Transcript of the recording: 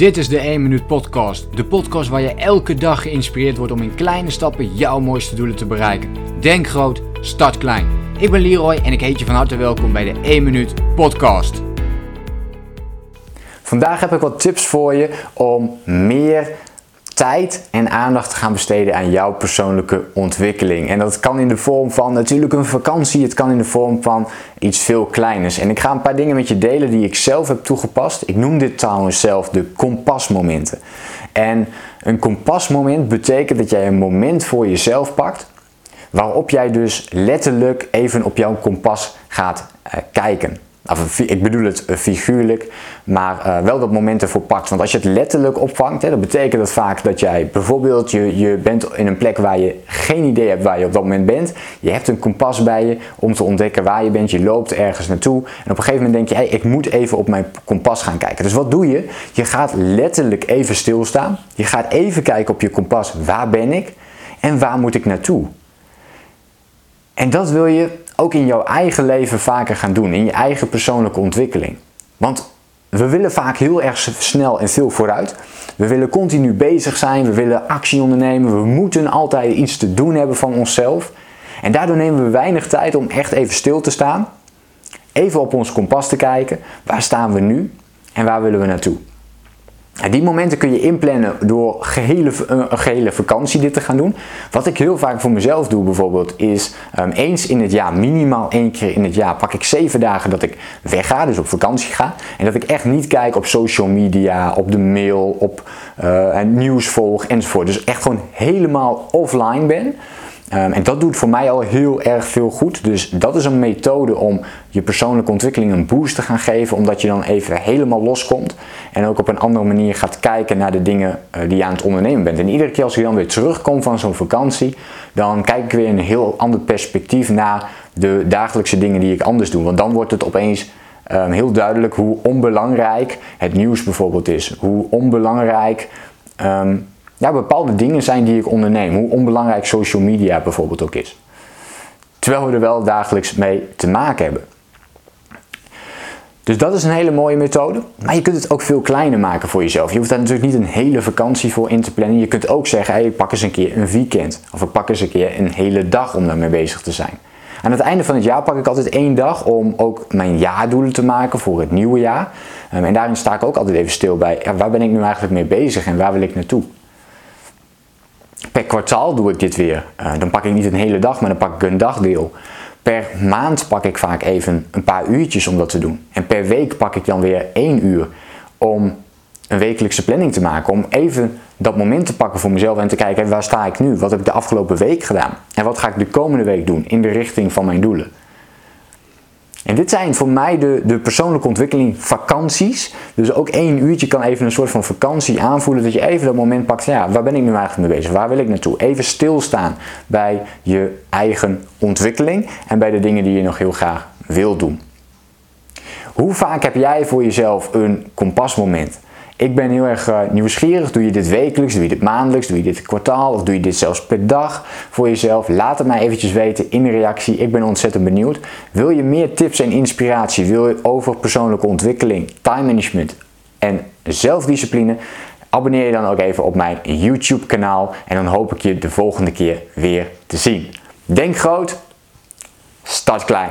Dit is de 1 Minuut Podcast. De podcast waar je elke dag geïnspireerd wordt om in kleine stappen jouw mooiste doelen te bereiken. Denk groot, start klein. Ik ben Leroy en ik heet je van harte welkom bij de 1 Minuut Podcast. Vandaag heb ik wat tips voor je om meer tijd en aandacht te gaan besteden aan jouw persoonlijke ontwikkeling. En dat kan in de vorm van natuurlijk een vakantie. Het kan in de vorm van iets veel kleiners. En ik ga een paar dingen met je delen die ik zelf heb toegepast. Ik noem dit trouwens zelf de kompasmomenten. En een kompasmoment betekent dat jij een moment voor jezelf pakt, waarop jij dus letterlijk even op jouw kompas gaat kijken. Ik bedoel het figuurlijk, maar wel dat moment ervoor pakt. Want als je het letterlijk opvangt, dat betekent dat vaak dat jij bijvoorbeeld, je bent in een plek waar je geen idee hebt waar je op dat moment bent. Je hebt een kompas bij je om te ontdekken waar je bent. Je loopt ergens naartoe en op een gegeven moment denk je, hey, ik moet even op mijn kompas gaan kijken. Dus wat doe je? Je gaat letterlijk even stilstaan. Je gaat even kijken op je kompas, waar ben ik en waar moet ik naartoe? En dat wil je ook in jouw eigen leven vaker gaan doen, in je eigen persoonlijke ontwikkeling. Want we willen vaak heel erg snel en veel vooruit. We willen continu bezig zijn, we willen actie ondernemen, we moeten altijd iets te doen hebben van onszelf. En daardoor nemen we weinig tijd om echt even stil te staan, even op ons kompas te kijken, waar staan we nu en waar willen we naartoe. En die momenten kun je inplannen door een gehele vakantie dit te gaan doen. Wat ik heel vaak voor mezelf doe bijvoorbeeld is eens in het jaar, minimaal 1 keer in het jaar, pak ik 7 dagen dat ik wegga, dus op vakantie ga. En dat ik echt niet kijk op social media, op de mail, op nieuws volg enzovoort. Dus echt gewoon helemaal offline ben. En dat doet voor mij al heel erg veel goed. Dus dat is een methode om je persoonlijke ontwikkeling een boost te gaan geven. Omdat je dan even helemaal loskomt. En ook op een andere manier gaat kijken naar de dingen die je aan het ondernemen bent. En iedere keer als ik dan weer terugkom van zo'n vakantie, dan kijk ik weer een heel ander perspectief naar de dagelijkse dingen die ik anders doe. Want dan wordt het opeens heel duidelijk hoe onbelangrijk het nieuws bijvoorbeeld is. Hoe onbelangrijk bepaalde dingen zijn die ik onderneem. Hoe onbelangrijk social media bijvoorbeeld ook is. Terwijl we er wel dagelijks mee te maken hebben. Dus dat is een hele mooie methode. Maar je kunt het ook veel kleiner maken voor jezelf. Je hoeft daar natuurlijk niet een hele vakantie voor in te plannen. Je kunt ook zeggen, hey, ik pak eens een keer een weekend. Of ik pak eens een keer een hele dag om daarmee bezig te zijn. Aan het einde van het jaar pak ik altijd 1 dag om ook mijn jaardoelen te maken voor het nieuwe jaar. En daarin sta ik ook altijd even stil bij, waar ben ik nu eigenlijk mee bezig en waar wil ik naartoe? Per kwartaal doe ik dit weer. Dan pak ik niet een hele dag, maar dan pak ik een dagdeel. Per maand pak ik vaak even een paar uurtjes om dat te doen. En per week pak ik dan weer 1 uur om een wekelijkse planning te maken. Om even dat moment te pakken voor mezelf en te kijken, waar sta ik nu? Wat heb ik de afgelopen week gedaan? En wat ga ik de komende week doen in de richting van mijn doelen? En dit zijn voor mij de persoonlijke ontwikkeling vakanties. Dus ook 1 uurtje kan even een soort van vakantie aanvoelen. Dat je even dat moment pakt, waar ben ik nu eigenlijk mee bezig? Waar wil ik naartoe? Even stilstaan bij je eigen ontwikkeling. En bij de dingen die je nog heel graag wil doen. Hoe vaak heb jij voor jezelf een kompasmoment? Ik ben heel erg nieuwsgierig. Doe je dit wekelijks? Doe je dit maandelijks? Doe je dit kwartaal? Of doe je dit zelfs per dag voor jezelf? Laat het mij eventjes weten in de reactie. Ik ben ontzettend benieuwd. Wil je meer tips en inspiratie? Wil je over persoonlijke ontwikkeling, time management en zelfdiscipline? Abonneer je dan ook even op mijn YouTube kanaal. En dan hoop ik je de volgende keer weer te zien. Denk groot. Start klein.